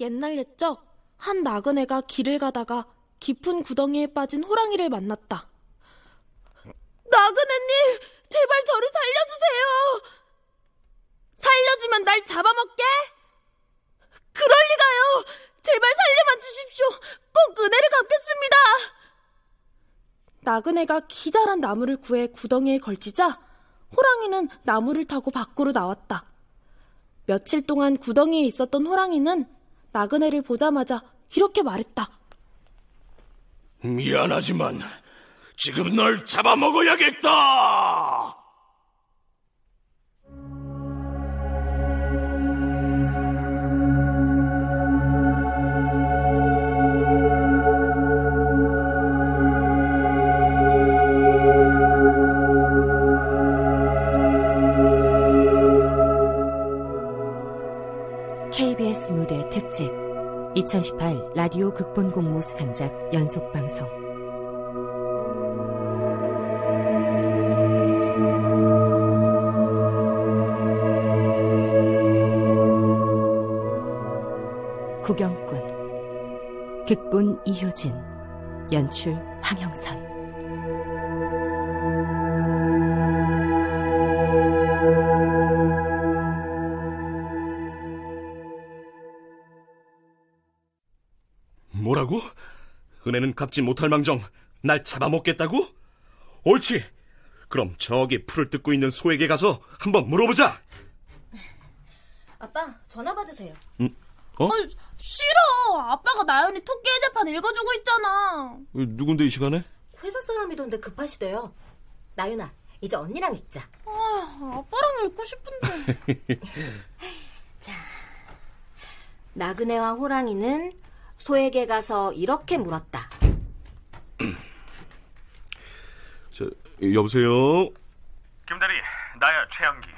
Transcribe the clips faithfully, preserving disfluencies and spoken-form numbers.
옛날 옛적 한 나그네가 길을 가다가 깊은 구덩이에 빠진 호랑이를 만났다. 나그네님, 제발 저를 살려주세요. 살려주면 날 잡아먹게? 그럴 리가요. 제발 살려만 주십시오. 꼭 은혜를 갚겠습니다. 나그네가 기다란 나무를 구해 구덩이에 걸치자 호랑이는 나무를 타고 밖으로 나왔다. 며칠 동안 구덩이에 있었던 호랑이는 나그네를 보자마자 이렇게 말했다. 미안하지만 지금 널 잡아먹어야겠다. 케이비에스 무대 특집 이천십팔 라디오 극본 공모 수상작 연속방송. 구경꾼. 극본 이효진, 연출 황영선. 뭐라고? 은혜는 갚지 못할 망정 날 잡아먹겠다고? 옳지. 그럼 저기 풀을 뜯고 있는 소에게 가서 한번 물어보자. 아빠, 전화 받으세요. 응? 어? 아니, 싫어. 아빠가 나연이 토끼의 재판 읽어주고 있잖아. 누군데 이 시간에? 회사 사람이던데 급하시대요. 나윤아, 이제 언니랑 읽자. 아, 아빠랑 읽고 싶은데. 자, 나그네와 호랑이는 소에게 가서 이렇게 물었다. 저, 여보세요? 김대리, 나야 최양기.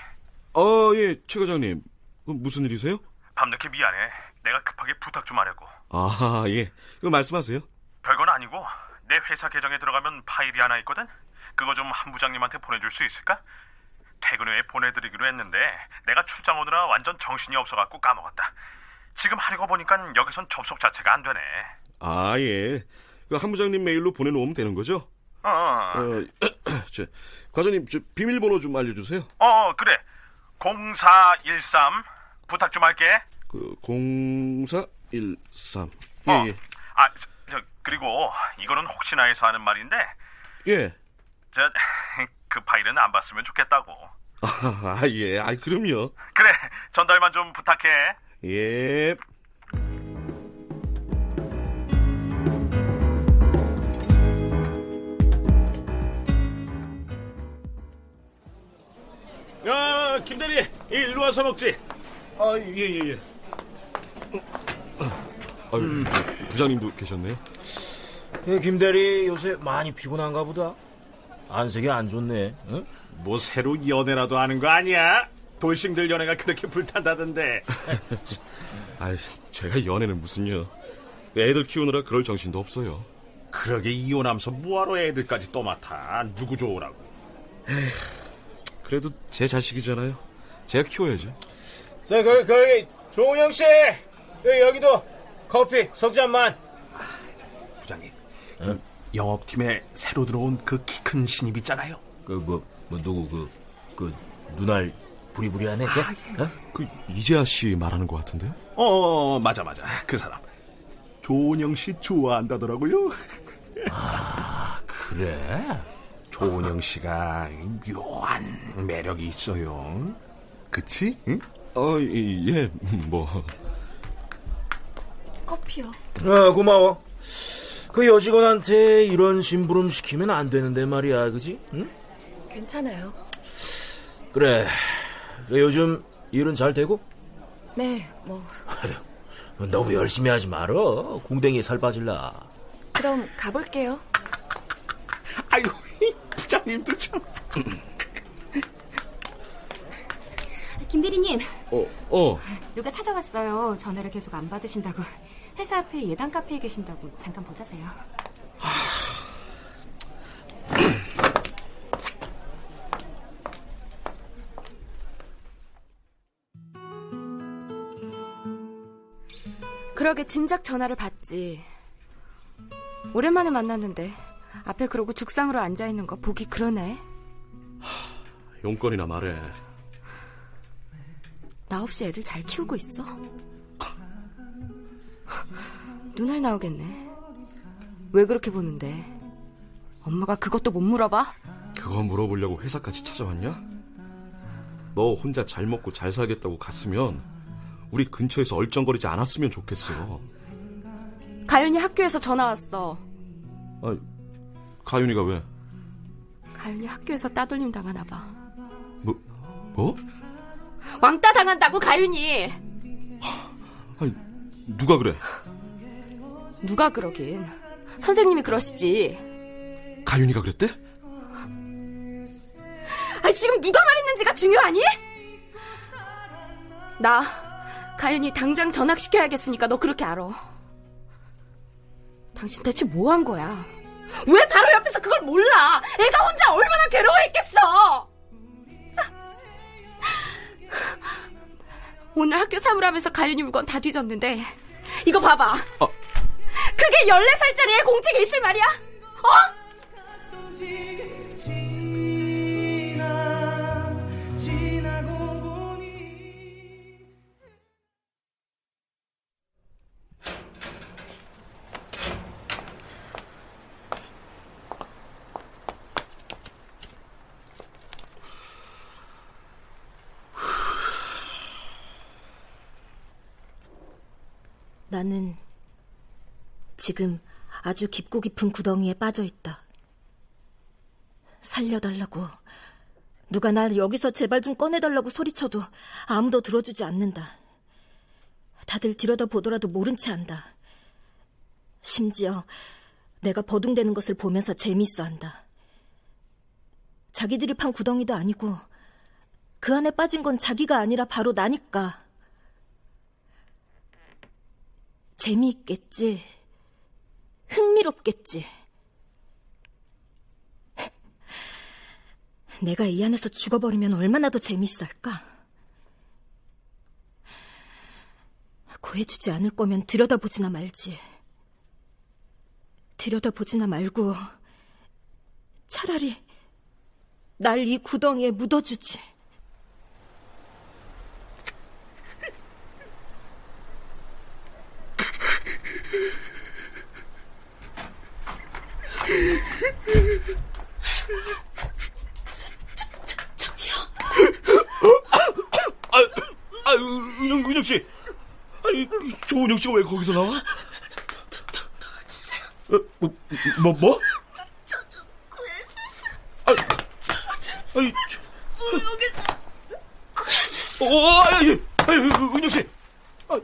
아, 예, 최 과장님. 무슨 일이세요? 밤늦게 미안해. 내가 급하게 부탁 좀 하려고. 아, 예. 그럼 말씀하세요. 별건 아니고 내 회사 계정에 들어가면 파일이 하나 있거든? 그거 좀 한 부장님한테 보내줄 수 있을까? 퇴근 후에 보내드리기로 했는데 내가 출장 오느라 완전 정신이 없어갖고 까먹었다. 지금 하려고 보니까 여기선 접속 자체가 안 되네. 아, 예. 한 부장님 메일로 보내놓으면 되는 거죠? 어. 어 저, 과장님, 저 비밀번호 좀 알려주세요. 어, 그래. 공사일삼. 부탁 좀 할게. 그, 공사일삼. 예, 어. 예. 아, 저, 그리고 이거는 혹시나 해서 하는 말인데. 예. 저, 그 파일은 안 봤으면 좋겠다고. 아, 예. 아, 그럼요. 그래. 전달만 좀 부탁해. 예. 야, 김대리, 일로 와서 먹지. 아, 예, 예, 예. 아, 음. 부장님도 계셨네요. 예, 김대리 요새 많이 피곤한가 보다. 안색이 안 좋네. 응? 뭐 새로 연애라도 하는 거 아니야? 돌싱들 연애가 그렇게 불탄다던데. 아, 제가 연애는 무슨요. 애들 키우느라 그럴 정신도 없어요. 그러게 이혼하면서 뭐하러 애들까지 떠맡아. 누구 좋으라고. 에휴, 그래도 제 자식이잖아요. 제가 키워야죠. 자, 거기 거기 종영 씨, 여기, 여기도 커피 석주 한 잔만. 아, 부장님, 응? 영업팀에 새로 들어온 그 키 큰 신입 있잖아요. 그 뭐 뭐 누구 그 그 눈알 부리부리하네. 그, 아, 예. 어? 그 이재하 씨 말하는 것 같은데요? 어, 맞아 맞아, 그 사람. 조은영 씨 좋아한다더라고요. 아, 그래? 조은영 씨가 묘한 매력이 있어요. 그치? 응? 어, 예, 뭐. 커피요. 아, 고마워. 그 여직원한테 이런 심부름 시키면 안 되는데 말이야, 그지? 응? 괜찮아요. 그래. 요즘 일은 잘 되고? 네, 뭐. 너무 열심히 하지 말어. 궁뎅이 살 빠질라. 그럼 가볼게요. 아이고, 부장님도 참. 김대리님. 어, 어. 누가 찾아왔어요. 전화를 계속 안 받으신다고. 회사 앞에 예단 카페에 계신다고 잠깐 보자세요. 그러게 진작 전화를 받지. 오랜만에 만났는데 앞에 그러고 죽상으로 앉아있는 거 보기 그러네. 하, 용건이나 말해. 나 없이 애들 잘 키우고 있어? 눈알 나오겠네. 왜 그렇게 보는데? 엄마가 그것도 못 물어봐? 그거 물어보려고 회사까지 찾아왔냐? 너 혼자 잘 먹고 잘 살겠다고 갔으면 우리 근처에서 얼쩡거리지 않았으면 좋겠어. 가윤이 학교에서 전화 왔어. 아, 가윤이가 왜? 가윤이 학교에서 따돌림 당하나 봐. 뭐? 뭐? 왕따 당한다고 가윤이. 하, 아니, 누가 그래? 누가 그러긴. 선생님이 그러시지. 가윤이가 그랬대? 아, 지금 누가 말했는지가 중요하니? 나 가윤이 당장 전학시켜야겠으니까 너 그렇게 알아. 당신 대체 뭐 한 거야? 왜 바로 옆에서 그걸 몰라? 애가 혼자 얼마나 괴로워했겠어. 진짜. 오늘 학교 사물함에서 가윤이 물건 다 뒤졌는데 이거 봐봐. 어. 그게 열네 살짜리 애 공책에 있을 말이야? 어? 나는 지금 아주 깊고 깊은 구덩이에 빠져있다. 살려달라고, 누가 날 여기서 제발 좀 꺼내달라고 소리쳐도 아무도 들어주지 않는다. 다들 들여다보더라도 모른 채 한다. 심지어 내가 버둥대는 것을 보면서 재미있어한다. 자기들이 판 구덩이도 아니고 그 안에 빠진 건 자기가 아니라 바로 나니까. 재미있겠지, 흥미롭겠지. 내가 이 안에서 죽어버리면 얼마나 더 재밌을까? 구해주지 않을 거면 들여다보지나 말지. 들여다보지나 말고 차라리 날 이 구덩이에 묻어주지. 저기요. 아, 아, 은영 씨. 아니, 조은영 씨가 왜 거기서 나와? 도와주세요. 뭐, 뭐, 뭐? 저 좀 구해주세요. 아, 아니, 여기서 구해주세요. 오, 아니, 아니, 은영 씨. 아,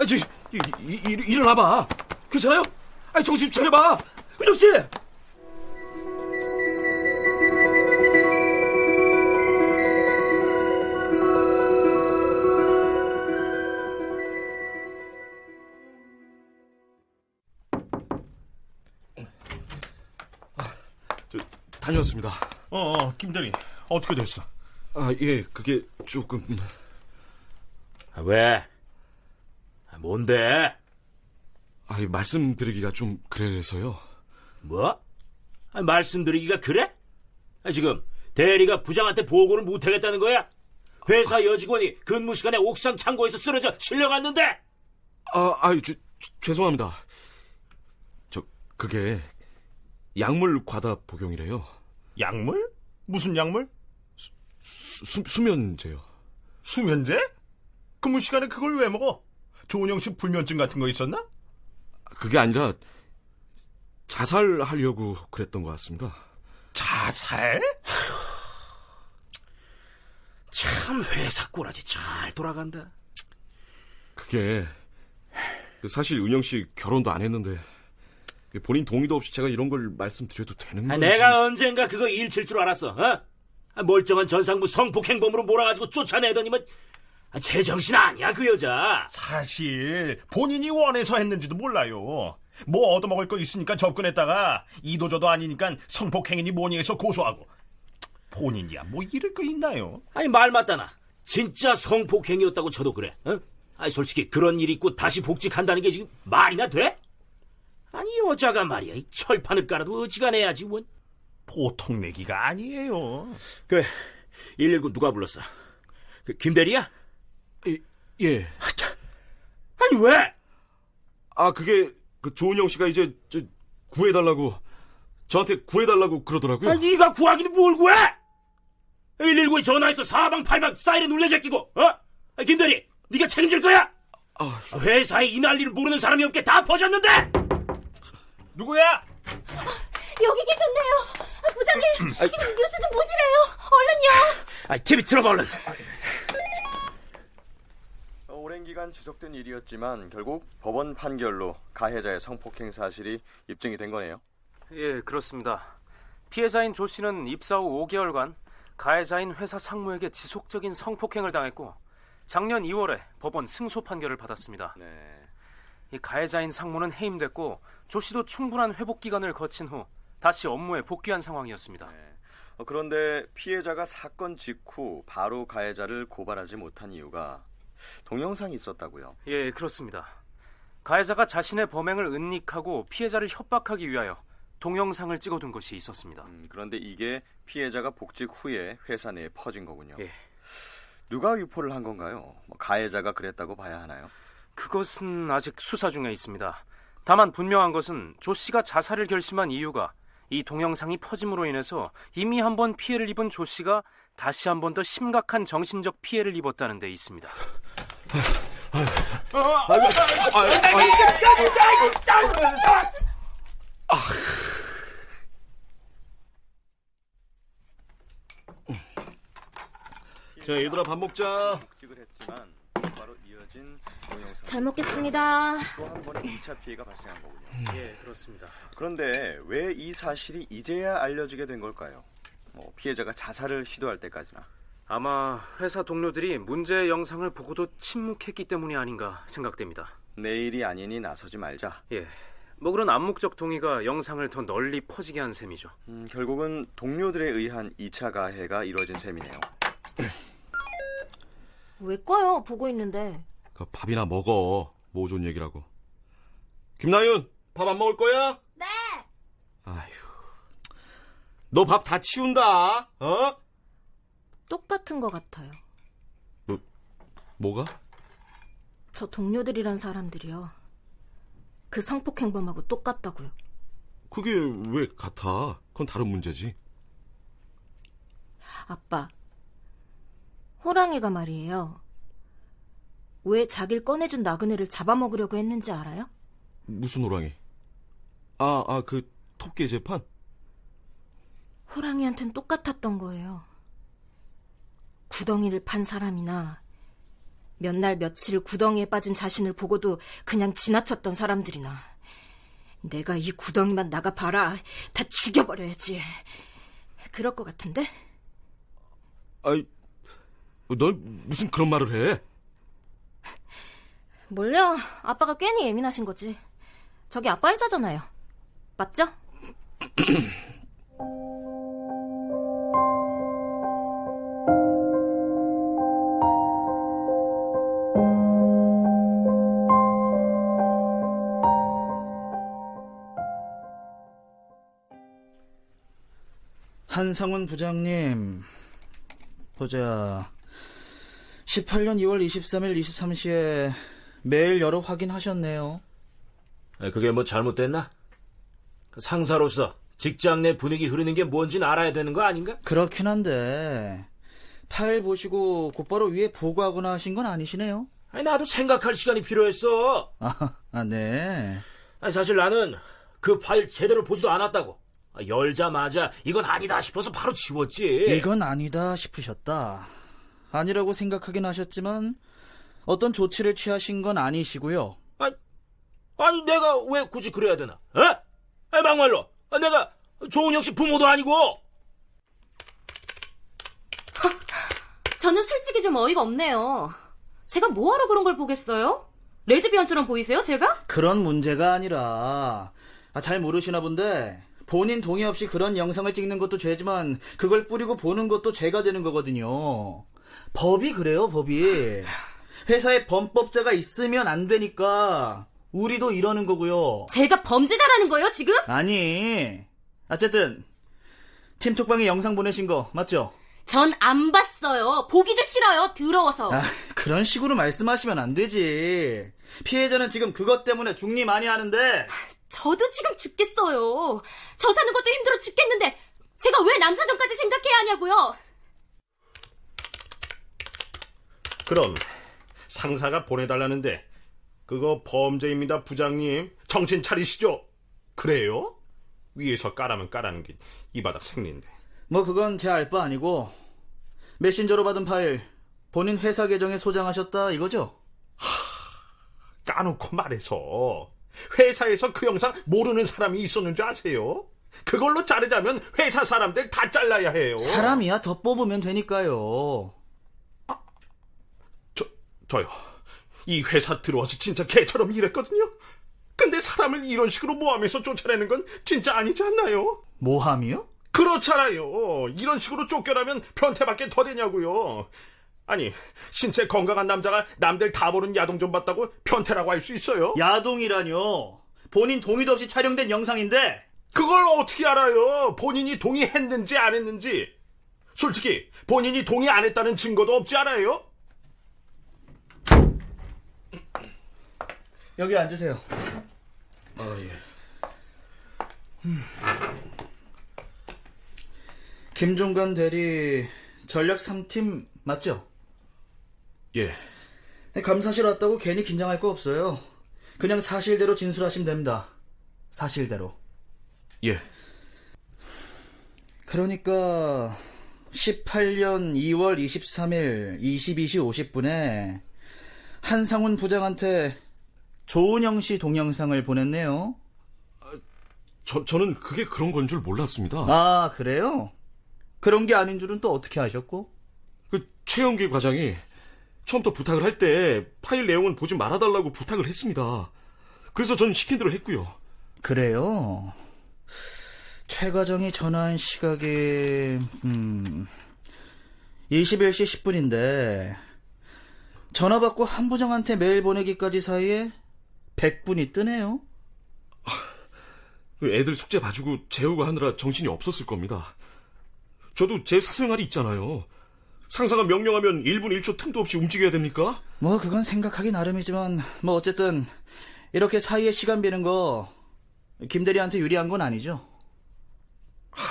아, 저, 일어나봐. 괜찮아요? 아, 정신 차려봐. 은영 씨. 다녀왔습니다. 어, 어, 김대리 어떻게 됐어? 아, 예, 그게 조금. 아, 왜? 아, 뭔데? 아, 말씀드리기가 좀 그래서요. 뭐? 아, 말씀드리기가 그래? 아, 지금 대리가 부장한테 보고를 못하겠다는 거야? 회사 아, 여직원이 근무 시간에 옥상 창고에서 쓰러져 실려갔는데. 아, 아유, 저, 저, 죄송합니다. 저 그게. 약물 과다 복용이래요. 약물? 무슨 약물? 수, 수, 수면제요. 수면제? 근무 시간에 그걸 왜 먹어? 조은영 씨 불면증 같은 거 있었나? 그게 아니라 자살하려고 그랬던 것 같습니다. 자살? 참 회사 꼬라지 잘 돌아간다. 그게 사실 은영 씨 결혼도 안 했는데 본인 동의도 없이 제가 이런 걸 말씀드려도 되는 건지. 내가 언젠가 그거 일칠 줄 알았어. 어? 멀쩡한 전상부 성폭행범으로 몰아가지고 쫓아내더니만 제정신 아니야 그 여자. 사실 본인이 원해서 했는지도 몰라요. 뭐 얻어먹을 거 있으니까 접근했다가 이도저도 아니니까 성폭행이니 뭐니 해서 고소하고. 본인이야 뭐 잃을 거 있나요? 아니 말 맞다나. 진짜 성폭행이었다고 쳐도 그래. 어? 아니, 솔직히 그런 일이 있고 다시 복직한다는 게 지금 말이나 돼? 아니, 여자가 말이야. 이 철판을 깔아도 어지간해야지, 원. 보통 내기가 아니에요. 그, 일일구 누가 불렀어? 그, 김대리야? 예, 예. 아니, 왜? 아, 그게, 그, 조은영 씨가 이제, 저, 구해달라고, 저한테 구해달라고 그러더라고요. 아니, 니가 구하기는 뭘 구해? 일일구에 전화해서 사방팔방 사이렌 울려제 끼고, 어? 아, 김대리, 니가 책임질 거야? 아, 회사에 이 난리를 모르는 사람이 없게 다 퍼졌는데! 누구야? 여기 계셨네요. 부장님, 아, 지금 뉴스 좀 보시래요. 얼른요. 아, 티비 틀어봐, 얼른. 오랜 기간 지속된 일이었지만 결국 법원 판결로 가해자의 성폭행 사실이 입증이 된 거네요. 예, 그렇습니다. 피해자인 조 씨는 입사 후 오 개월간 가해자인 회사 상무에게 지속적인 성폭행을 당했고 작년 이월에 법원 승소 판결을 받았습니다. 네. 이 가해자인 상무는 해임됐고 조 씨도 충분한 회복 기간을 거친 후 다시 업무에 복귀한 상황이었습니다. 네. 어, 그런데 피해자가 사건 직후 바로 가해자를 고발하지 못한 이유가 동영상이 있었다고요? 예, 그렇습니다. 가해자가 자신의 범행을 은닉하고 피해자를 협박하기 위하여 동영상을 찍어둔 것이 있었습니다. 음, 그런데 이게 피해자가 복직 후에 회사 내에 퍼진 거군요. 예. 누가 유포를 한 건가요? 뭐 가해자가 그랬다고 봐야 하나요? 그것은 아직 수사 중에 있습니다. 다만 분명한 것은 조 씨가 자살을 결심한 이유가 이 동영상이 퍼짐으로 인해서 이미 한 번 피해를 입은 조 씨가 다시 한 번 더 심각한 정신적 피해를 입었다는 데 있습니다. 자, 얘들아 밥 먹자. 잘 먹겠습니다. 또 한 번의 이 차 피해가 발생한 거군요. 예, 그렇습니다. 그런데 왜 이 사실이 이제야 알려지게 된 걸까요? 뭐 피해자가 자살을 시도할 때까지나. 아마 회사 동료들이 문제의 영상을 보고도 침묵했기 때문이 아닌가 생각됩니다. 내일이 아니니 나서지 말자. 예, 뭐 그런 암묵적 동의가 영상을 더 널리 퍼지게 한 셈이죠. 음, 결국은 동료들에 의한 이 차 가해가 이루어진 셈이네요. 왜 꺼요? 보고 있는데. 그 밥이나 먹어. 뭐 좋은 얘기라고. 김나윤, 밥 안 먹을 거야? 네. 아휴, 너 밥 다 치운다. 어? 똑같은 것 같아요. 뭐, 뭐가? 저 동료들이란 사람들이요. 그 성폭행범하고 똑같다고요. 그게 왜 같아? 그건 다른 문제지. 아빠, 호랑이가 말이에요. 왜 자기를 꺼내준 나그네를 잡아먹으려고 했는지 알아요? 무슨 호랑이? 아, 아, 그 토끼 재판? 호랑이한텐 똑같았던 거예요. 구덩이를 판 사람이나 몇 날 며칠을 구덩이에 빠진 자신을 보고도 그냥 지나쳤던 사람들이나, 내가 이 구덩이만 나가봐라, 다 죽여버려야지, 그럴 것 같은데? 아이, 넌 무슨 그런 말을 해? 몰려, 아빠가 괜히 예민하신 거지. 저기 아빠 회사잖아요. 맞죠? 한상훈 부장님, 보자. 십팔 년 이월 이십삼 일 이십삼 시에 메일 열어 확인하셨네요. 그게 뭐 잘못됐나? 상사로서 직장 내 분위기 흐르는 게 뭔지는 알아야 되는 거 아닌가? 그렇긴 한데 파일 보시고 곧바로 위에 보고하거나 하신 건 아니시네요. 아니, 나도 생각할 시간이 필요했어. 아, 아, 네. 아니, 사실 나는 그 파일 제대로 보지도 않았다고. 열자마자 이건 아니다 싶어서 바로 지웠지. 이건 아니다 싶으셨다. 아니라고 생각하긴 하셨지만 어떤 조치를 취하신 건 아니시고요. 아니, 아니 내가 왜 굳이 그래야 되나? 에? 아니, 막말로 내가 조은영 씨 부모도 아니고. 저는 솔직히 좀 어이가 없네요. 제가 뭐하러 그런 걸 보겠어요? 레즈비언처럼 보이세요, 제가? 그런 문제가 아니라, 아, 잘 모르시나 본데 본인 동의 없이 그런 영상을 찍는 것도 죄지만 그걸 뿌리고 보는 것도 죄가 되는 거거든요. 법이 그래요, 법이. 회사에 범법자가 있으면 안 되니까 우리도 이러는 거고요. 제가 범죄자라는 거예요, 지금? 아니, 어쨌든 팀톡방에 영상 보내신 거 맞죠? 전 안 봤어요. 보기도 싫어요. 더러워서. 아, 그런 식으로 말씀하시면 안 되지. 피해자는 지금 그것 때문에 죽니 많이 하는데. 저도 지금 죽겠어요. 저 사는 것도 힘들어 죽겠는데 제가 왜 남사정까지 생각해야 하냐고요. 그럼 상사가 보내달라는데 그거 범죄입니다, 부장님. 정신 차리시죠. 그래요? 위에서 까라면 까라는 게 이 바닥 생리인데. 뭐 그건 제 알 바 아니고 메신저로 받은 파일 본인 회사 계정에 소장하셨다 이거죠? 하, 까놓고 말해서 회사에서 그 영상 모르는 사람이 있었는 줄 아세요? 그걸로 자르자면 회사 사람들 다 잘라야 해요. 사람이야 더 뽑으면 되니까요. 아, 저, 저요 이 회사 들어와서 진짜 개처럼 일했거든요. 근데 사람을 이런 식으로 모함해서 쫓아내는 건 진짜 아니지 않나요? 모함이요? 그렇잖아요. 이런 식으로 쫓겨나면 변태밖에 더 되냐고요. 아니, 신체 건강한 남자가 남들 다 보는 야동 좀 봤다고 변태라고 할 수 있어요? 야동이라뇨. 본인 동의도 없이 촬영된 영상인데. 그걸 어떻게 알아요? 본인이 동의했는지 안 했는지. 솔직히 본인이 동의 안 했다는 증거도 없지 않아요? 여기 앉으세요. 아, 예. 음. 김종관 대리 전략 삼 팀 맞죠? 예. 감사실 왔다고 괜히 긴장할 거 없어요. 그냥 사실대로 진술하시면 됩니다. 사실대로. 예. 그러니까 십팔년 이월 이십삼일 이십이시 오십분에 한상훈 부장한테 조은영 씨 동영상을 보냈네요. 아, 저, 저는 그게 그런 건 줄 몰랐습니다. 아, 그래요? 그런 게 아닌 줄은 또 어떻게 아셨고? 그 최영길 과장이 처음부터 부탁을 할 때 파일 내용은 보지 말아달라고 부탁을 했습니다. 그래서 저는 시킨 대로 했고요. 그래요? 최 과장이 전화한 시각이 음, 이십일시 십분인데 전화 받고 한 부장한테 메일 보내기까지 사이에 백분이 뜨네요. 애들 숙제 봐주고 재우고 하느라 정신이 없었을 겁니다. 저도 제 사생활이 있잖아요. 상사가 명령하면 일분 일초 틈도 없이 움직여야 됩니까? 뭐 그건 생각하기 나름이지만 뭐 어쨌든 이렇게 사이에 시간 비는 거 김 대리한테 유리한 건 아니죠? 하...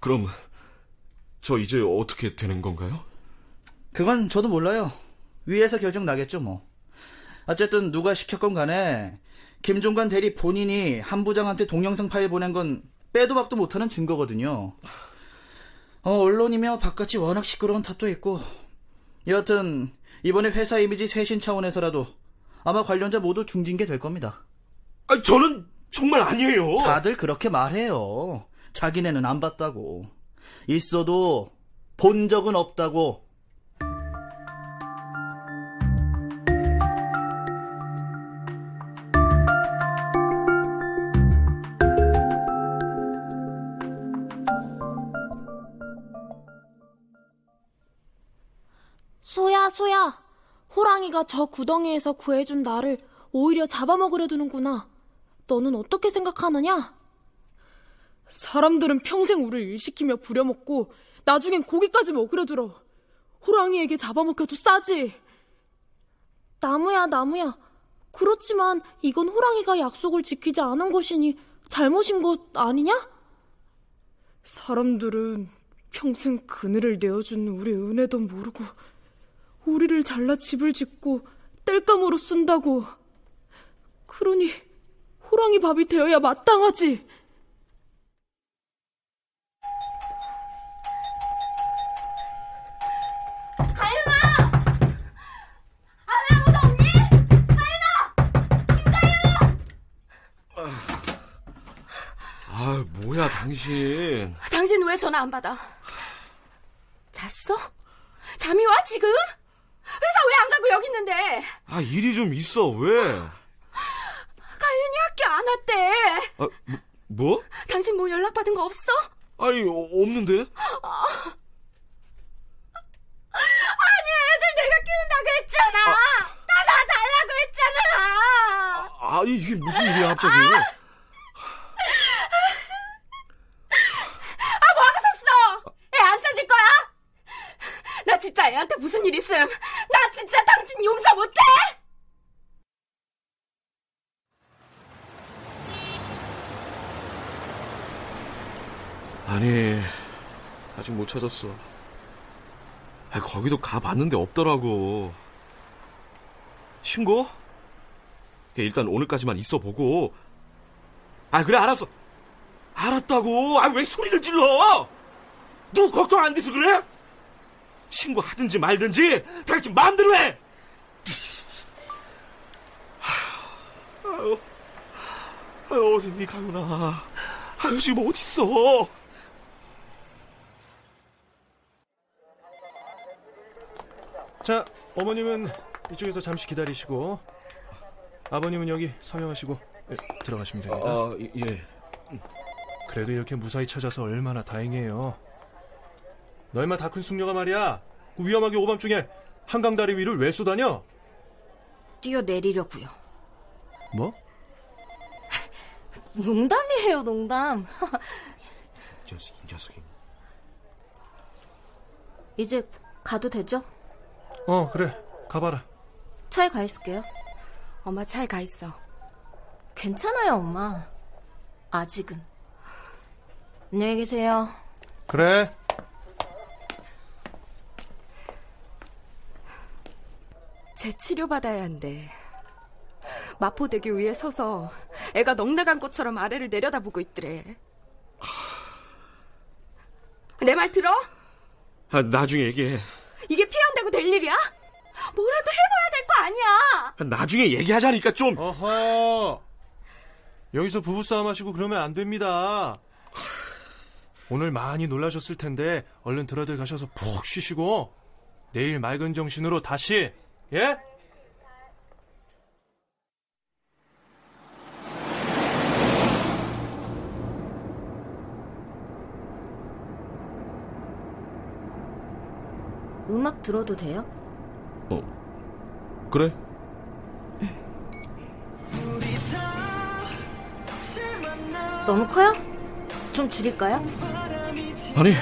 그럼 저 이제 어떻게 되는 건가요? 그건 저도 몰라요. 위에서 결정 나겠죠 뭐. 어쨌든 누가 시켰건 간에 김종관 대리 본인이 한 부장한테 동영상 파일 보낸 건 빼도 박도 못하는 증거거든요. 어, 언론이며 바깥이 워낙 시끄러운 탓도 있고 여하튼 이번에 회사 이미지 쇄신 차원에서라도 아마 관련자 모두 중징계 될 겁니다. 아, 저는 정말 아니에요. 다들 그렇게 말해요. 자기네는 안 봤다고. 있어도 본 적은 없다고. 소야, 호랑이가 저 구덩이에서 구해준 나를 오히려 잡아먹으려 두는구나. 너는 어떻게 생각하느냐? 사람들은 평생 우릴 일시키며 부려먹고 나중엔 고기까지 먹으려 들어. 호랑이에게 잡아먹혀도 싸지. 나무야, 나무야. 그렇지만 이건 호랑이가 약속을 지키지 않은 것이니 잘못인 것 아니냐? 사람들은 평생 그늘을 내어준 우리 은혜도 모르고 우리를 잘라 집을 짓고 땔감으로 쓴다고. 그러니 호랑이 밥이 되어야 마땅하지. 가윤아! 안에 아무도 없니? 가윤아! 김가윤아! 아, 뭐야 당신. 당신 왜 전화 안 받아? 잤어? 잠이 와 지금? 회사 왜 안 가고 여기 있는데? 아, 일이 좀 있어. 왜? 가윤이 학교 안 왔대. 아, 뭐? 뭐? 당신 뭐 연락받은 거 없어? 아니, 어, 없는데. 어... 아, 이게 무슨 일이야, 갑자기. 아, 뭐하고 섰어? 애 안 찾을 거야? 나 진짜 애한테 무슨 일 있음. 나 진짜 당신 용서 못해? 아니, 아직 못 찾았어. 아, 거기도 가봤는데 없더라고. 신고? 일단 오늘까지만 있어보고. 아, 그래, 알았어. 알았다고. 아, 왜 소리를 질러? 누구 걱정 안 돼서 그래? 신고하든지 말든지 당신 마음대로 해. 아유, 아유, 어딨니, 강훈아. 아유, 지금 어딨어? 자, 어머님은 이쪽에서 잠시 기다리시고, 아버님은 여기 서명하시고, 예, 들어가시면 됩니다. 아, 예. 그래도 이렇게 무사히 찾아서 얼마나 다행이에요. 너 인마 다 큰 숙녀가 말이야, 그 위험하게 오밤중에 한강다리 위를 왜 쏘다녀? 뛰어내리려고요. 뭐? 농담이에요, 농담. 이 녀석이, 이 녀석이. 이제 가도 되죠? 어, 그래, 가봐라. 차에 가 있을게요. 엄마 차에 가 있어. 괜찮아요, 엄마. 아직은. 안녕히 계세요. 그래. 재치료받아야 한대. 마포대교 위에 서서 애가 넉나간 꽃처럼 아래를 내려다보고 있더래. 내 말 들어? 아, 나중에 얘기해. 이게 피 안 되고 될 일이야? 뭐라도 해봐야 될 거 아니야. 나중에 얘기하자니까 좀. 어허, 여기서 부부싸움 하시고 그러면 안 됩니다. 오늘 많이 놀라셨을 텐데 얼른 들어들 가셔서 푹 쉬시고 내일 맑은 정신으로 다시. 예? 음악 들어도 돼요? 어, 그래? 너무 커요? 좀 줄일까요? 아니,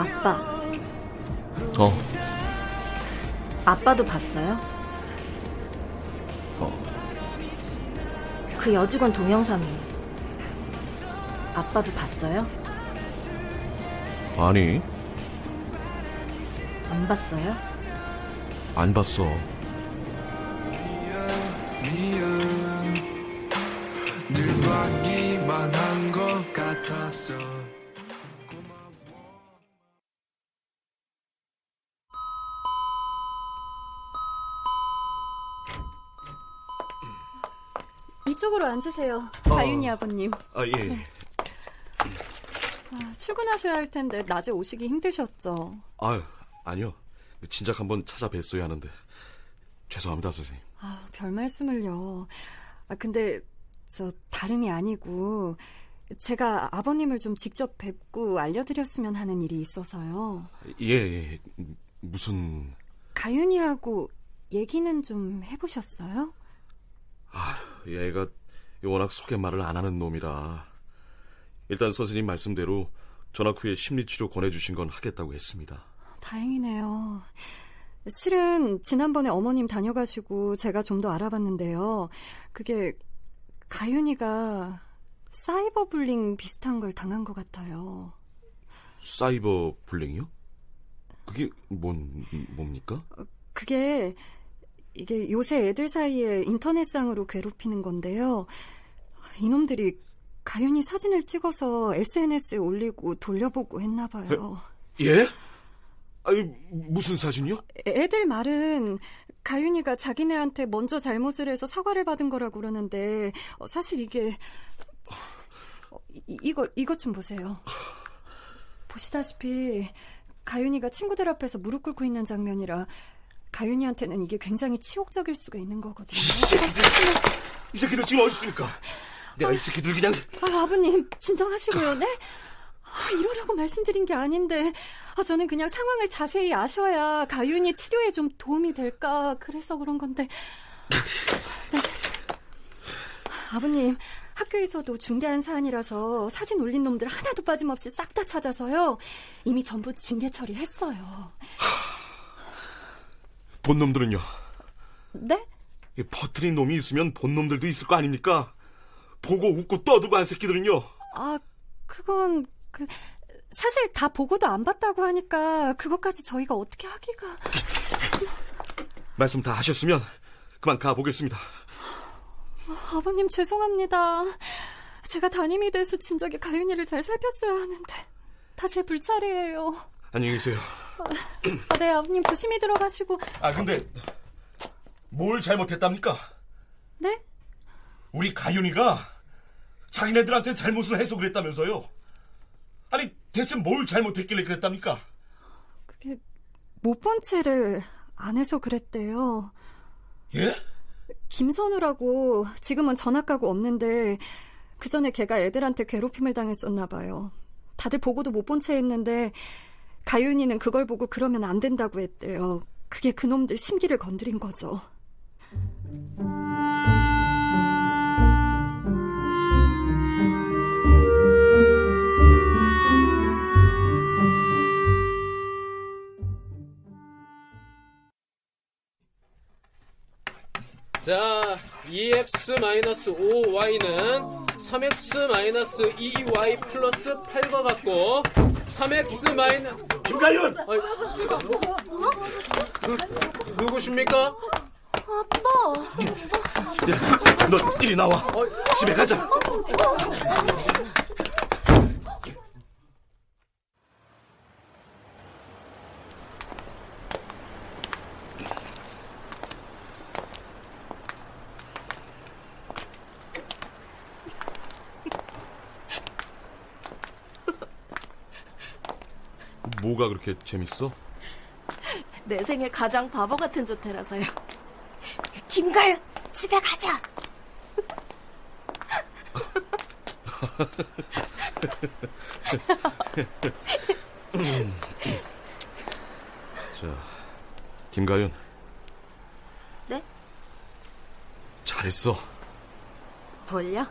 아빠. 어, 아빠도 봤어요? 어, 그 여직원 동영상이. 아빠도 봤어요? 아니, 안 봤어요? 안 봤어. 늘 받기만 한 것 같았어. 이쪽으로 앉으세요, 다윤이. 어, 아버님. 아, 예. 네. 아, 출근하셔야 할 텐데 낮에 오시기 힘드셨죠? 아유, 아니요. 진작 한번 찾아뵀어야 하는데. 죄송합니다, 선생님. 아, 별 말씀을요. 아, 근데 저 다름이 아니고 제가 아버님을 좀 직접 뵙고 알려드렸으면 하는 일이 있어서요. 예, 예. 무슨... 가윤이하고 얘기는 좀 해보셨어요? 아, 얘가 워낙 속에 말을 안 하는 놈이라 일단 선생님 말씀대로 전학 후에 심리치료 권해주신 건 하겠다고 했습니다. 다행이네요. 실은 지난번에 어머님 다녀가시고 제가 좀 더 알아봤는데요, 그게 가윤이가 사이버 불링 비슷한 걸 당한 것 같아요. 사이버 불링이요? 그게 뭔, 뭡니까? 그게 이게 요새 애들 사이에 인터넷상으로 괴롭히는 건데요, 이놈들이 가윤이 사진을 찍어서 에스엔에스에 올리고 돌려보고 했나 봐요. 에, 예? 아니, 무슨 사진이요? 애들 말은 가윤이가 자기네한테 먼저 잘못을 해서 사과를 받은 거라고 그러는데, 사실 이게... 이, 이거, 이것 좀 보세요. 보시다시피 가윤이가 친구들 앞에서 무릎 꿇고 있는 장면이라 가윤이한테는 이게 굉장히 치욕적일 수가 있는 거거든요. 이 새끼들, 이 새끼들 지금 어디 있습니까? 내가 아, 이 새끼들 그냥... 아, 아버님 진정하시고요. 네? 이러라고 말씀드린 게 아닌데 아, 저는 그냥 상황을 자세히 아셔야 가윤이 치료에 좀 도움이 될까 그래서 그런 건데. 네. 아버님, 학교에서도 중대한 사안이라서 사진 올린 놈들 하나도 빠짐없이 싹 다 찾아서요. 이미 전부 징계 처리했어요. 본 놈들은요? 네? 퍼뜨린 놈이 있으면 본 놈들도 있을 거 아닙니까? 보고 웃고 떠들고 한 새끼들은요? 아, 그건... 그 사실 다 보고도 안 봤다고 하니까 그것까지 저희가 어떻게 하기가... 말씀 다 하셨으면 그만 가보겠습니다. 아버님 죄송합니다. 제가 담임이 돼서 진작에 가윤이를 잘 살폈어야 하는데 다 제 불찰이에요. 안녕히 계세요. 아, 네, 아버님 조심히 들어가시고. 아, 근데 뭘 잘못했답니까? 네? 우리 가윤이가 자기네들한테 잘못을 해서 그랬다면서요. 아니 대체 뭘 잘못했길래 그랬답니까? 그게 못 본 채를 안 해서 그랬대요. 예? 김선우라고 지금은 전학 가고 없는데 그 전에 걔가 애들한테 괴롭힘을 당했었나 봐요. 다들 보고도 못 본 채 했는데 가윤이는 그걸 보고 그러면 안 된다고 했대요. 그게 그놈들 심기를 건드린 거죠. 자, 이엑스 마이너스 오와이는 삼엑스 마이너스 이와이 플러스 팔과 같고 삼엑스 마이너... 김가윤! 누, 누구십니까? 아빠... 야, 너 이리 나와. 어, 집에 가자. 뭐가 그렇게 재밌어? 내 생애 가장 바보 같은 조퇴라서요. 김가윤, 집에 가자. 자, 김가윤. 네? 잘했어. 뭘요?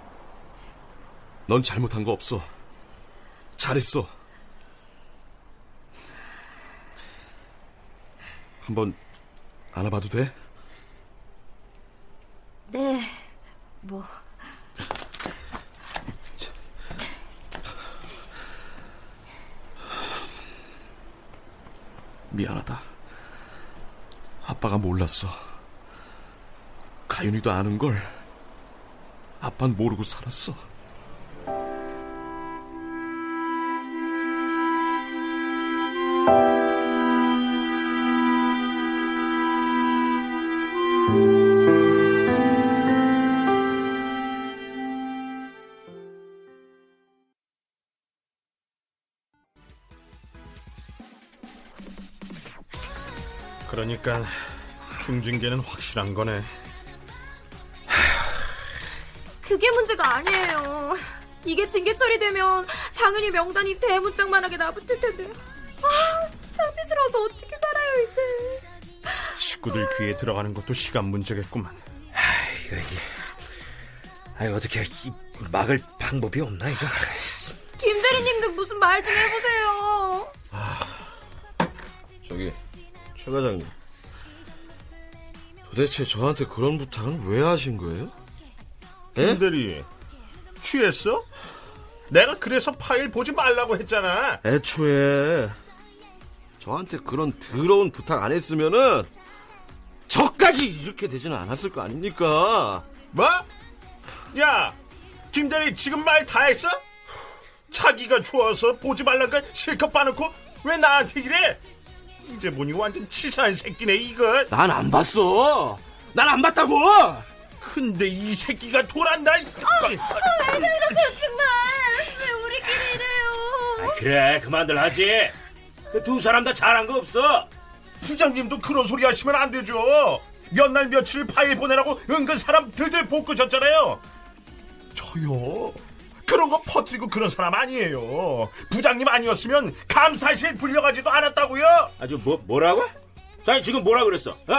넌 잘못한 거 없어. 잘했어. 한번 안아봐도 돼? 네, 뭐. 미안하다. 아빠가 몰랐어. 가윤이도 아는 걸 아빠는 모르고 살았어. 그러니까 중징계는 확실한 거네. 그게 문제가 아니에요. 이게 징계 처리되면 당연히 명단이 대문짝만하게 나붙을 텐데. 아, 참비스러워서 어떻게 살아요 이제. 식구들 귀에 들어가는 것도 시간 문제겠구만. 아, 이거 이게. 아니 어떻게 이, 막을 방법이 없나 이거. 김 대리님도 무슨 말 좀 해보세요. 아, 저기. 최 과장님, 도대체 저한테 그런 부탁은 왜 하신 거예요? 김 대리, 취했어? 내가 그래서 파일 보지 말라고 했잖아. 애초에 저한테 그런 더러운 부탁 안 했으면은 저까지 이렇게 되지는 않았을 거 아닙니까? 뭐? 야, 김 대리 지금 말 다 했어? 자기가 좋아서 보지 말라니까 실컷 봐놓고 왜 나한테 이래? 이제 보니 완전 치사한 새끼네 이거. 난 안 봤어. 난 안 봤다고. 근데 이 새끼가 돌았나. 아, 아, 왜 이러세요 정말. 왜 우리끼리 이래요. 아, 그래 그만들 하지. 두 사람 다 잘한 거 없어. 부장님도 그런 소리 하시면 안 되죠. 몇 날 며칠 파일 보내라고 은근 사람 들들 볶으셨잖아요. 저요. 그런 거 퍼뜨리고 그런 사람 아니에요. 부장님 아니었으면 감사실 불려가지도 않았다고요. 아주 뭐, 뭐라고? 자네 지금 뭐라 그랬어? 어?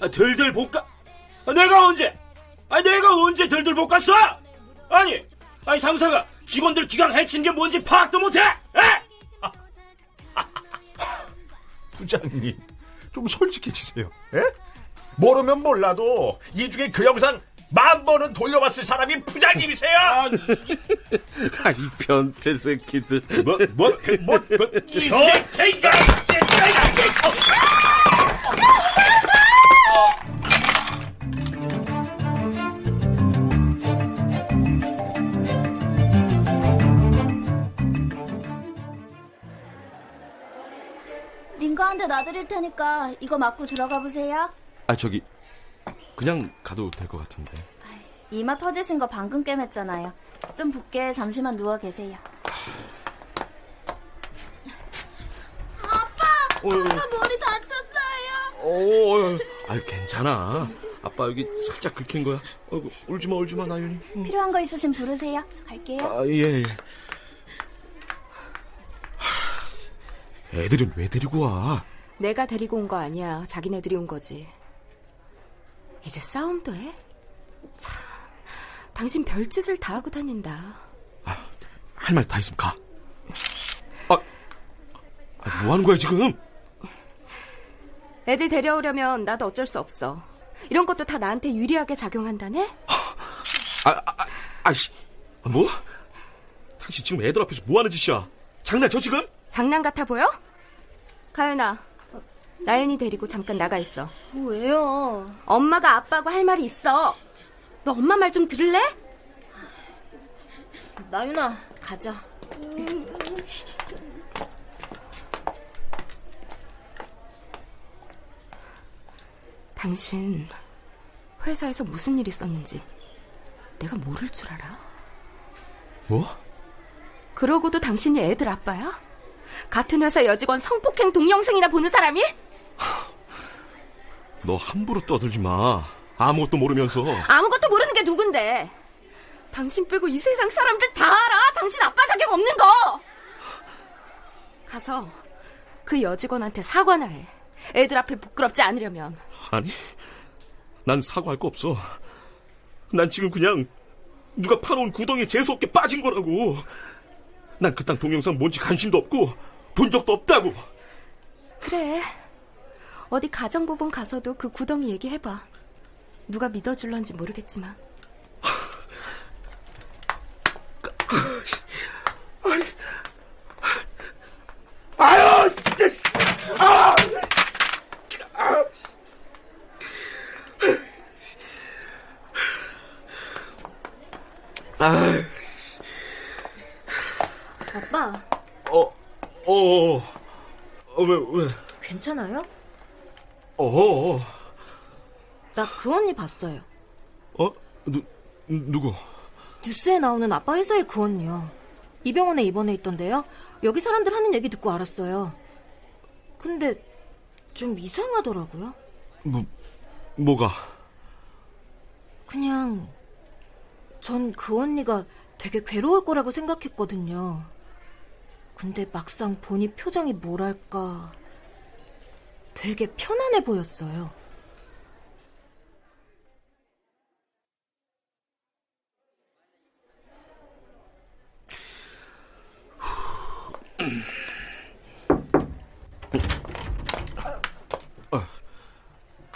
아, 들들 볶아? 아, 내가 언제? 아, 내가 언제 들들 볶았어? 아니, 아니 상사가 직원들 기강 해친 게 뭔지 파악도 못해? 에? 부장님, 좀 솔직해지세요. 에? 모르면 몰라도 이 중에 그 영상 만 번은 돌려봤을 사람이 부장님이세요. 아, 이 변태 새끼들. 뭐, 뭐, 뭐, 뭐, 이 새끼가. 링거한테 놔드릴 테니까 이거 맞고 들어가 보세요. 아, 저기 그냥 가도 될 것 같은데. 이마 터지신 거 방금 꿰맸잖아요. 좀 붓게 잠시만 누워 계세요. 아빠, 아빠 머리 다쳤어요. 어, 아유 괜찮아. 아빠 여기 살짝 긁힌 거야. 아이고, 울지 마, 울지 마, 나윤이. 응. 필요한 거 있으신 부르세요. 저 갈게요. 아, 예, 예. 애들은 왜 데리고 와? 내가 데리고 온 거 아니야. 자기네들이 온 거지. 이제 싸움도 해? 참, 당신 별짓을 다 하고 다닌다. 아, 할 말 다 있으면 가. 아, 아, 뭐 하는 거야 지금? 애들 데려오려면 나도 어쩔 수 없어. 이런 것도 다 나한테 유리하게 작용한다네? 아, 아, 아, 아이씨, 뭐? 당신 지금 애들 앞에서 뭐 하는 짓이야? 장난쳐 지금? 장난 같아 보여? 가연아, 나연이 데리고 잠깐 나가 있어. 왜요? 엄마가 아빠하고 할 말이 있어. 너 엄마 말 좀 들을래? 나윤아, 가자. 음. 당신 회사에서 무슨 일 있었는지 내가 모를 줄 알아? 뭐? 그러고도 당신이 애들 아빠야? 같은 회사 여직원 성폭행 동영상이나 보는 사람이? 너 함부로 떠들지 마. 아무것도 모르면서. 아무것도 모르는 게 누군데? 당신 빼고 이 세상 사람들 다 알아. 당신 아빠 자격 없는 거. 가서 그 여직원한테 사과나 해. 애들 앞에 부끄럽지 않으려면. 아니, 난 사과할 거 없어. 난 지금 그냥 누가 파놓은 구덩이에 재수없게 빠진 거라고. 난 그딴 동영상 뭔지 관심도 없고 본 적도 없다고. 그래, 어디 가정법원 가서도 그 구덩이 얘기해봐. 누가 믿어줄런지 모르겠지만. 아니, 아유 진짜. 아! 아! 아! 아빠. 어, 어, 어, 왜, 왜? 괜찮아요? 어, 어. 나 그 언니 봤어요. 어? 누, 누구? 뉴스에 나오는 아빠 회사의 그 언니요. 이 병원에 입원해 있던데요. 여기 사람들 하는 얘기 듣고 알았어요. 근데 좀 이상하더라고요. 뭐, 뭐가? 그냥 전 그 언니가 되게 괴로울 거라고 생각했거든요. 근데 막상 보니 표정이 뭐랄까 되게 편안해 보였어요.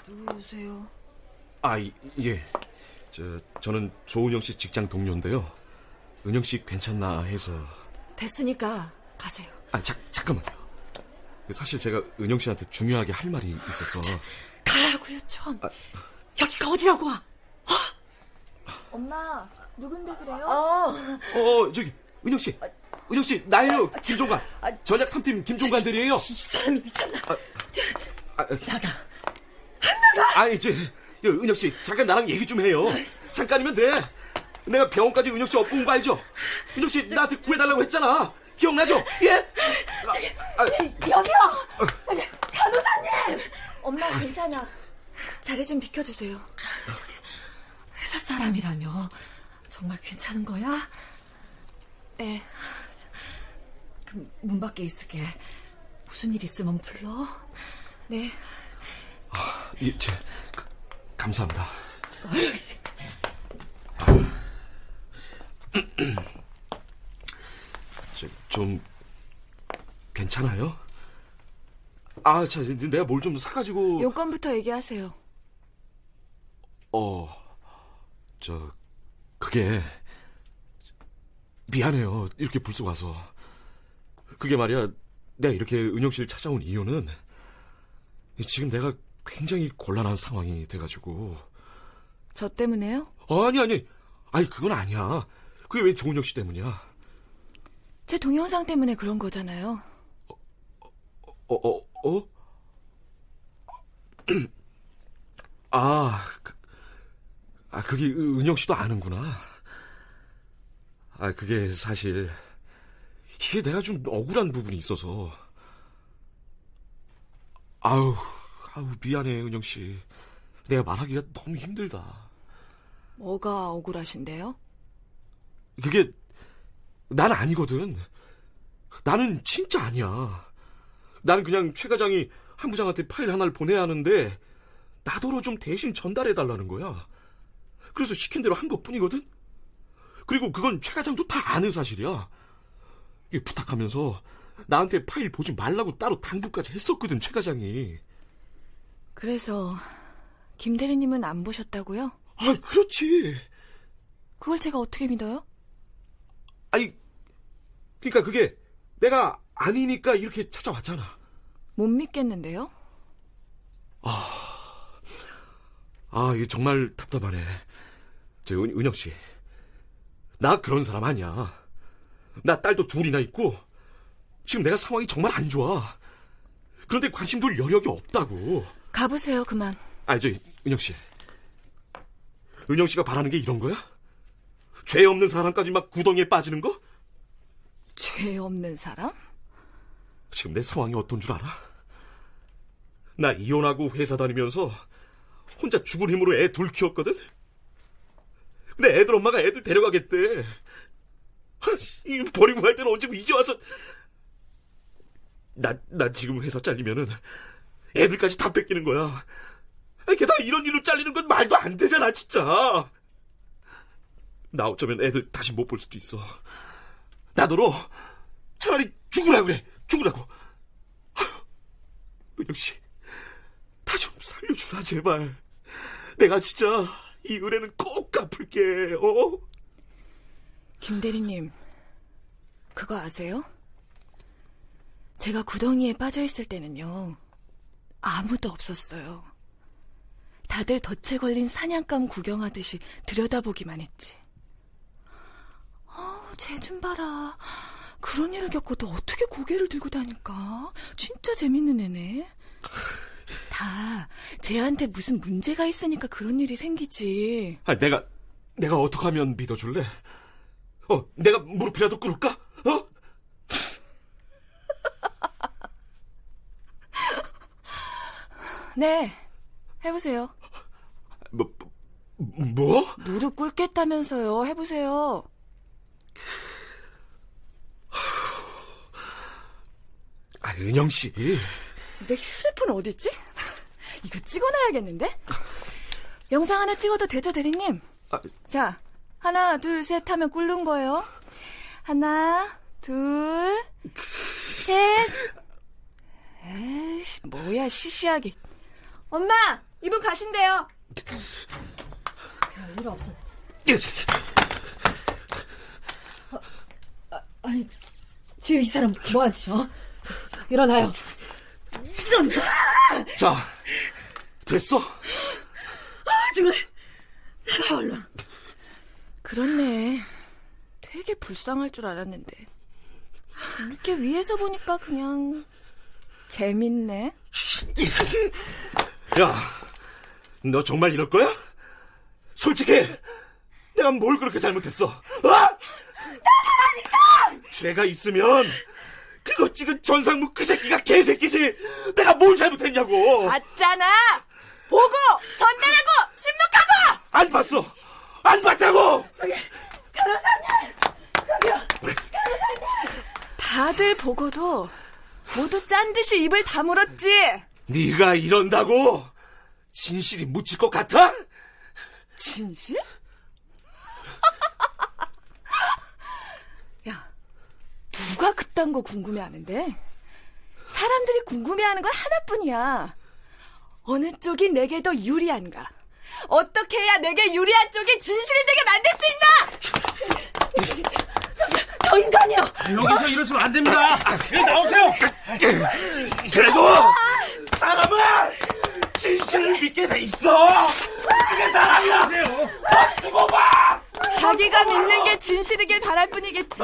누구세요? 아, 예. 저, 저는 조은영 씨 직장 동료인데요. 은영 씨 괜찮나 해서. 됐으니까 가세요. 아, 자, 잠깐만요. 사실 제가 은영 씨한테 중요하게 할 말이 있어서. 자, 가라고요 좀. 아, 여기가 어디라고 와. 어? 엄마, 누군데 그래요? 어, 어 저기 은영 씨, 아, 은영 씨 나예요. 아, 김종관. 아, 전략 삼 팀 김종관 대리예요. 이 사람이 미쳤나? 아, 아, 아, 나가. 안 나가. 아니 이제 은영 씨 잠깐 나랑 얘기 좀 해요. 잠깐이면 돼. 내가 병원까지 은영 씨 업고 온 거 알죠? 은영 씨 나한테 구해달라고 했잖아. 기억나죠? 예? 저기, 아, 여기요! 아, 간호사님! 엄마 괜찮아. 자리 좀 비켜주세요. 회사 사람이라며 정말 괜찮은 거야? 네. 그럼 문 밖에 있을게. 무슨 일 있으면 불러. 네. 아, 예, 제, 가, 감사합니다. 저, 좀 괜찮아요? 아, 자, 내가 뭘 좀 사가지고. 요건부터 얘기하세요. 어, 저, 그게 미안해요. 이렇게 불쑥 와서. 그게 말이야, 내가 이렇게 은영 씨를 찾아온 이유는 지금 내가 굉장히 곤란한 상황이 돼가지고. 저 때문에요? 아니, 아니. 아니, 그건 아니야. 그게 왜 조은영 씨 때문이야? 제 동영상 때문에 그런 거잖아요. 어? 어? 어? 어? 아, 그, 아, 그게 은영 씨도 아는구나. 아, 그게 사실 이게 내가 좀 억울한 부분이 있어서. 아우, 아우 미안해, 은영 씨. 내가 말하기가 너무 힘들다. 뭐가 억울하신데요? 그게 난 아니거든. 나는 진짜 아니야. 나는 그냥 최 과장이 한 부장한테 파일 하나를 보내야 하는데 나더러 좀 대신 전달해달라는 거야. 그래서 시킨 대로 한 것뿐이거든. 그리고 그건 최 과장도 다 아는 사실이야. 부탁하면서 나한테 파일 보지 말라고 따로 당부까지 했었거든, 최 과장이. 그래서 김 대리님은 안 보셨다고요? 아, 그렇지. 그걸 제가 어떻게 믿어요? 아니, 그러니까 그게 내가 아니니까 이렇게 찾아왔잖아. 못 믿겠는데요? 아, 아, 이게 정말 답답하네. 저 은, 은혁 씨, 나 그런 사람 아니야. 나 딸도 둘이나 있고 지금 내가 상황이 정말 안 좋아. 그런데 관심 둘 여력이 없다고. 가보세요, 그만. 아니, 저 은혁 씨, 은영 씨가 바라는 게 이런 거야? 죄 없는 사람까지 막 구덩이에 빠지는 거? 죄 없는 사람? 지금 내 상황이 어떤 줄 알아? 나 이혼하고 회사 다니면서 혼자 죽을 힘으로 애 둘 키웠거든? 근데 애들 엄마가 애들 데려가겠대. 버리고 갈 때는 언제고 이제 와서. 나, 나 지금 회사 잘리면은 애들까지 다 뺏기는 거야. 게다가 이런 일로 잘리는 건 말도 안 되잖아, 진짜. 나 어쩌면 애들 다시 못 볼 수도 있어. 나더러 차라리 죽으라고 그래, 죽으라고. 은혁씨, 다 좀 살려주라, 제발. 내가 진짜 이 은혜는 꼭 갚을게. 어? 김 대리님, 그거 아세요? 제가 구덩이에 빠져있을 때는요, 아무도 없었어요. 다들 덫에 걸린 사냥감 구경하듯이 들여다보기만 했지. 아, 쟤 좀 봐라. 그런 일을 겪어도 어떻게 고개를 들고 다닐까? 진짜 재밌는 애네. 다 쟤한테 무슨 문제가 있으니까 그런 일이 생기지. 아, 내가 내가 어떻게 하면 믿어줄래? 어, 내가 무릎이라도 꿇을까? 어? 네. 해보세요. 뭐, 뭐? 무릎 꿇겠다면서요. 해보세요. 아, 은영 씨. 내 휴대폰 어딨지? 이거 찍어놔야겠는데? 영상 하나 찍어도 되죠, 대리님? 아, 자, 하나, 둘, 셋 하면 꿇는 거예요. 하나, 둘, 셋. 에이씨, 뭐야, 시시하게. 엄마! 이분 가신대요. 별일 없어. 아, 아, 아니, 지금 이 사람 뭐하지? 어? 일어나요. 일어나. 자, 됐어. 아, 정말. 내가 얼른. 그렇네. 되게 불쌍할 줄 알았는데 이렇게 위에서 보니까 그냥 재밌네. 야, 너 정말 이럴 거야? 솔직히 내가 뭘 그렇게 잘못했어? 어? 나가라니까! 죄가 있으면 그거 찍은 전상무 그 새끼가 개새끼지. 내가 뭘 잘못했냐고. 봤잖아. 보고 전달하고 심독하고. 안 봤어. 안 봤다고. 저기 변호사님, 저기요. 다들 보고도 모두 짠 듯이 입을 다물었지. 네가 이런다고 진실이 묻힐 것 같아? 진실? 야, 누가 그딴 거 궁금해하는데? 사람들이 궁금해하는 건 하나뿐이야. 어느 쪽이 내게 더 유리한가? 어떻게 해야 내게 유리한 쪽이 진실이 되게 만들 수 있나? 저, 저 인간이요! 여기서 어? 이러시면 안 됩니다! 여기 나오세요! 그래도 사람은 진실을 믿게 돼 있어! 그게 사람이야! 넌 두고 봐! 자기가 믿는 게 진실이길 바랄 뿐이겠지.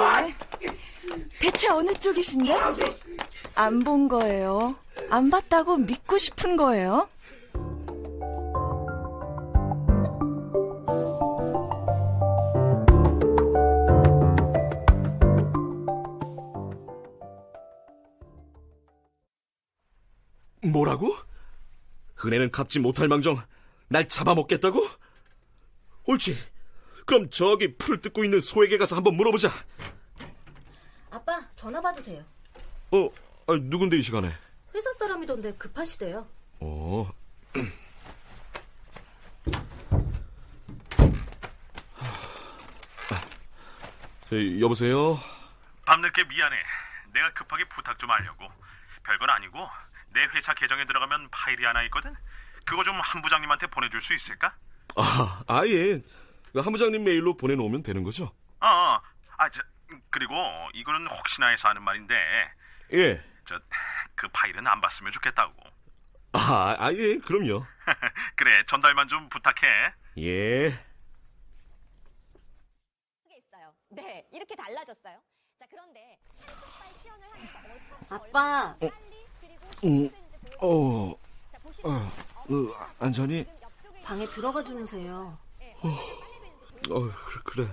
대체 어느 쪽이신데? 안 본 거예요? 안 봤다고 믿고 싶은 거예요? 뭐라고? 은혜는 갚지 못할 망정 날 잡아먹겠다고? 옳지. 그럼 저기 풀을 뜯고 있는 소에게 가서 한번 물어보자. 아빠, 전화 받으세요. 어, 아니, 누군데 이 시간에? 회사 사람이던데 급하시대요. 어. 여보세요? 밤늦게 미안해. 내가 급하게 부탁 좀 하려고. 별건 아니고 내 회사 계정에 들어가면 파일이 하나 있거든? 그거 좀 한 부장님한테 보내줄 수 있을까? 아, 아예. 한 부장님 메일로 보내놓으면 되는 거죠? 어, 어. 아, 저, 그리고 이거는 혹시나 해서 하는 말인데. 예. 저, 그 파일은 안 봤으면 좋겠다고. 아, 아 예, 그럼요. 그래, 전달만 좀 부탁해. 예. 네, 이렇게 달라졌어요. 자, 그런데 아빠. 어. 음, 어, 어, 어, 안전히 방에 들어가 주무세요. 어, 어, 그래.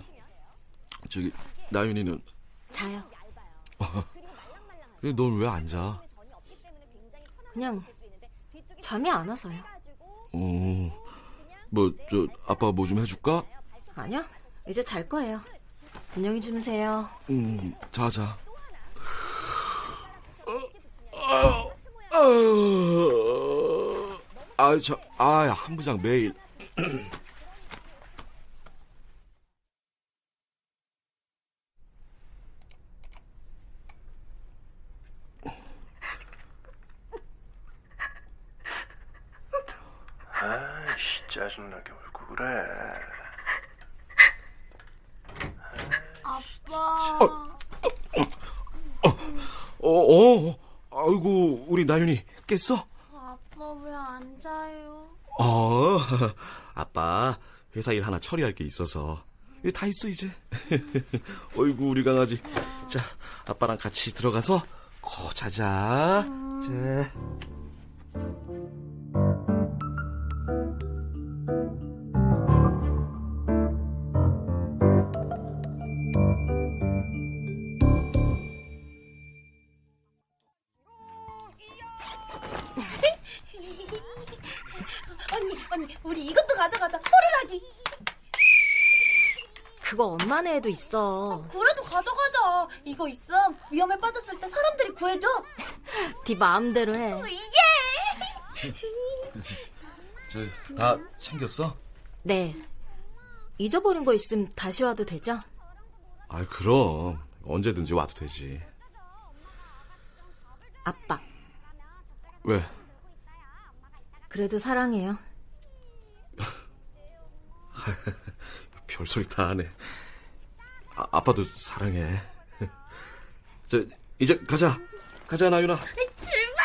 저기 나윤이는 자요. 어, 넌 왜 안 자? 그냥 잠이 안 와서요. 어, 뭐 저 아빠가 뭐 좀 해줄까? 아니요, 이제 잘 거예요. 안녕히 주무세요. 음, 자자. 어, 어, 아, 저, 아, 한 부장 매일. 아이씨, 짜증나게 울고 그래. 아빠. 어, 어, 어, 어. 아이고, 우리 나윤이 깼어? 아빠 왜 안 자요? 어, 아빠 회사 일 하나 처리할 게 있어서. 다 있어 이제. 아이고 우리 강아지. 자, 아빠랑 같이 들어가서 코 자자. 음... 자. 엄마네 애도 있어. 아, 그래도 가져가자. 이거 있음 위험에 빠졌을 때 사람들이 구해줘. 네 마음대로 해. 예. 저, 다 챙겼어? 네. 잊어버린 거 있으면 다시 와도 되죠? 아, 그럼 언제든지 와도 되지. 아빠. 왜? 그래도 사랑해요. 별소리 다 하네. 아, 아빠도 사랑해. 저, 이제 가자. 가자, 나윤아. 출발!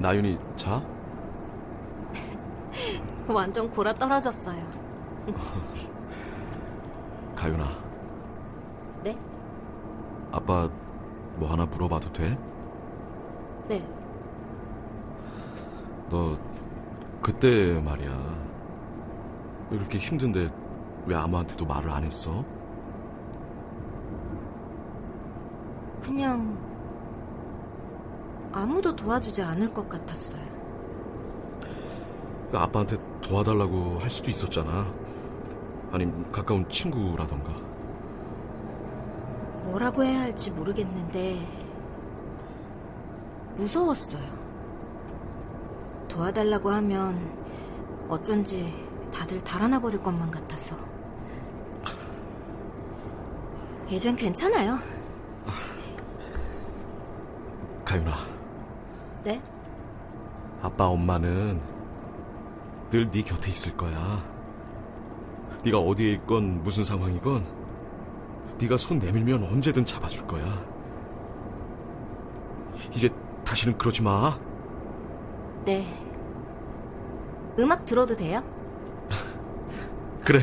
나윤이 자? 완전 골아 떨어졌어요. 가윤아. 네? 아빠 뭐 하나 물어봐도 돼? 네. 너 그때 말이야, 이렇게 힘든데 왜 아무한테도 말을 안 했어? 그냥 아무도 도와주지 않을 것 같았어요. 아빠한테 도와달라고 할 수도 있었잖아. 아님 가까운 친구라던가. 뭐라고 해야 할지 모르겠는데 무서웠어요. 도와달라고 하면 어쩐지 다들 달아나버릴 것만 같아서. 이젠 괜찮아요. 가윤아. 네? 아빠 엄마는 늘 네 곁에 있을 거야. 네가 어디에 있건 무슨 상황이건 네가 손 내밀면 언제든 잡아줄 거야. 이제 다시는 그러지 마. 네. 음악 들어도 돼요? 그래.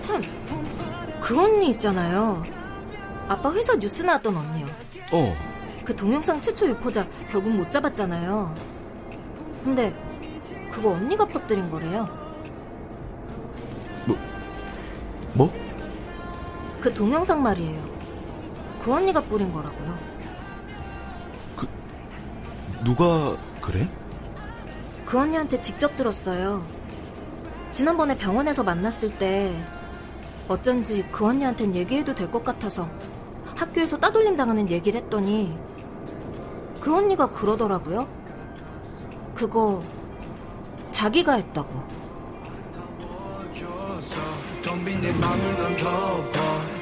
참, 그 언니 있잖아요. 아빠 회사 뉴스 나왔던 언니요. 어. 그 동영상 최초 유포자 결국 못 잡았잖아요. 근데 그거 언니가 퍼뜨린 거래요. 뭐? 뭐? 그 동영상 말이에요. 그 언니가 뿌린 거라고요. 그... 누가 그래? 그 언니한테 직접 들었어요. 지난번에 병원에서 만났을 때 어쩐지 그 언니한텐 얘기해도 될 것 같아서 학교에서 따돌림 당하는 얘기를 했더니 그 언니가 그러더라고요. 그거 자기가 했다고.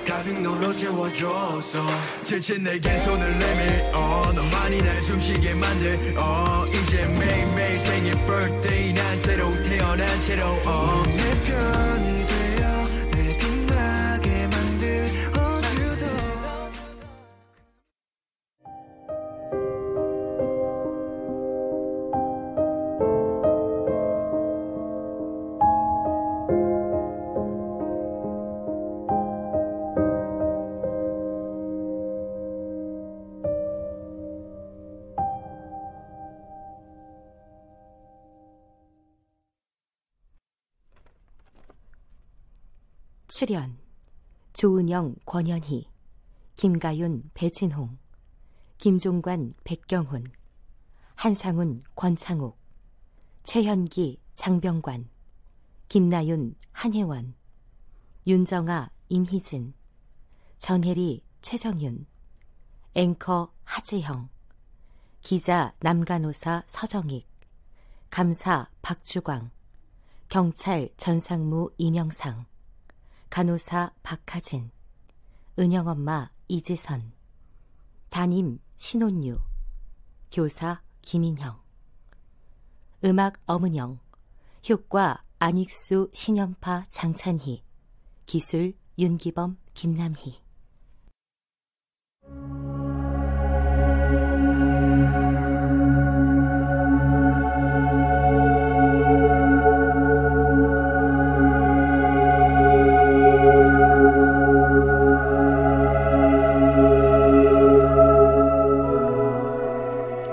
가득 너로 채워줘서 지친 내게 손을 내밀어 너만이 날 숨쉬게 만들어 이제 매일매일 생일 birthday 난 새로 태어난 채로 어. 내 편이 되어 내 빛나게 만들어주던 출연 조은영, 권현희, 김가윤, 배진홍, 김종관, 백경훈, 한상훈, 권창욱, 최현기, 장병관, 김나윤, 한혜원, 윤정아, 임희진, 전혜리, 최정윤, 앵커 하지형, 기자 남간호사 서정익, 감사 박주광, 경찰 전상무 이명상, 간호사 박하진, 은영엄마 이지선, 담임 신혼유, 교사 김인형, 음악 엄은영, 효과 안익수 신연파 장찬희, 기술 윤기범 김남희.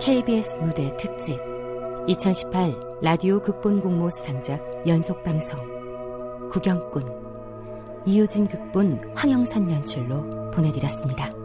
케이비에스 무대 특집 이천십팔 라디오 극본 공모 수상작 연속방송 구경꾼 이효진 극본 황영산 연출로 보내드렸습니다.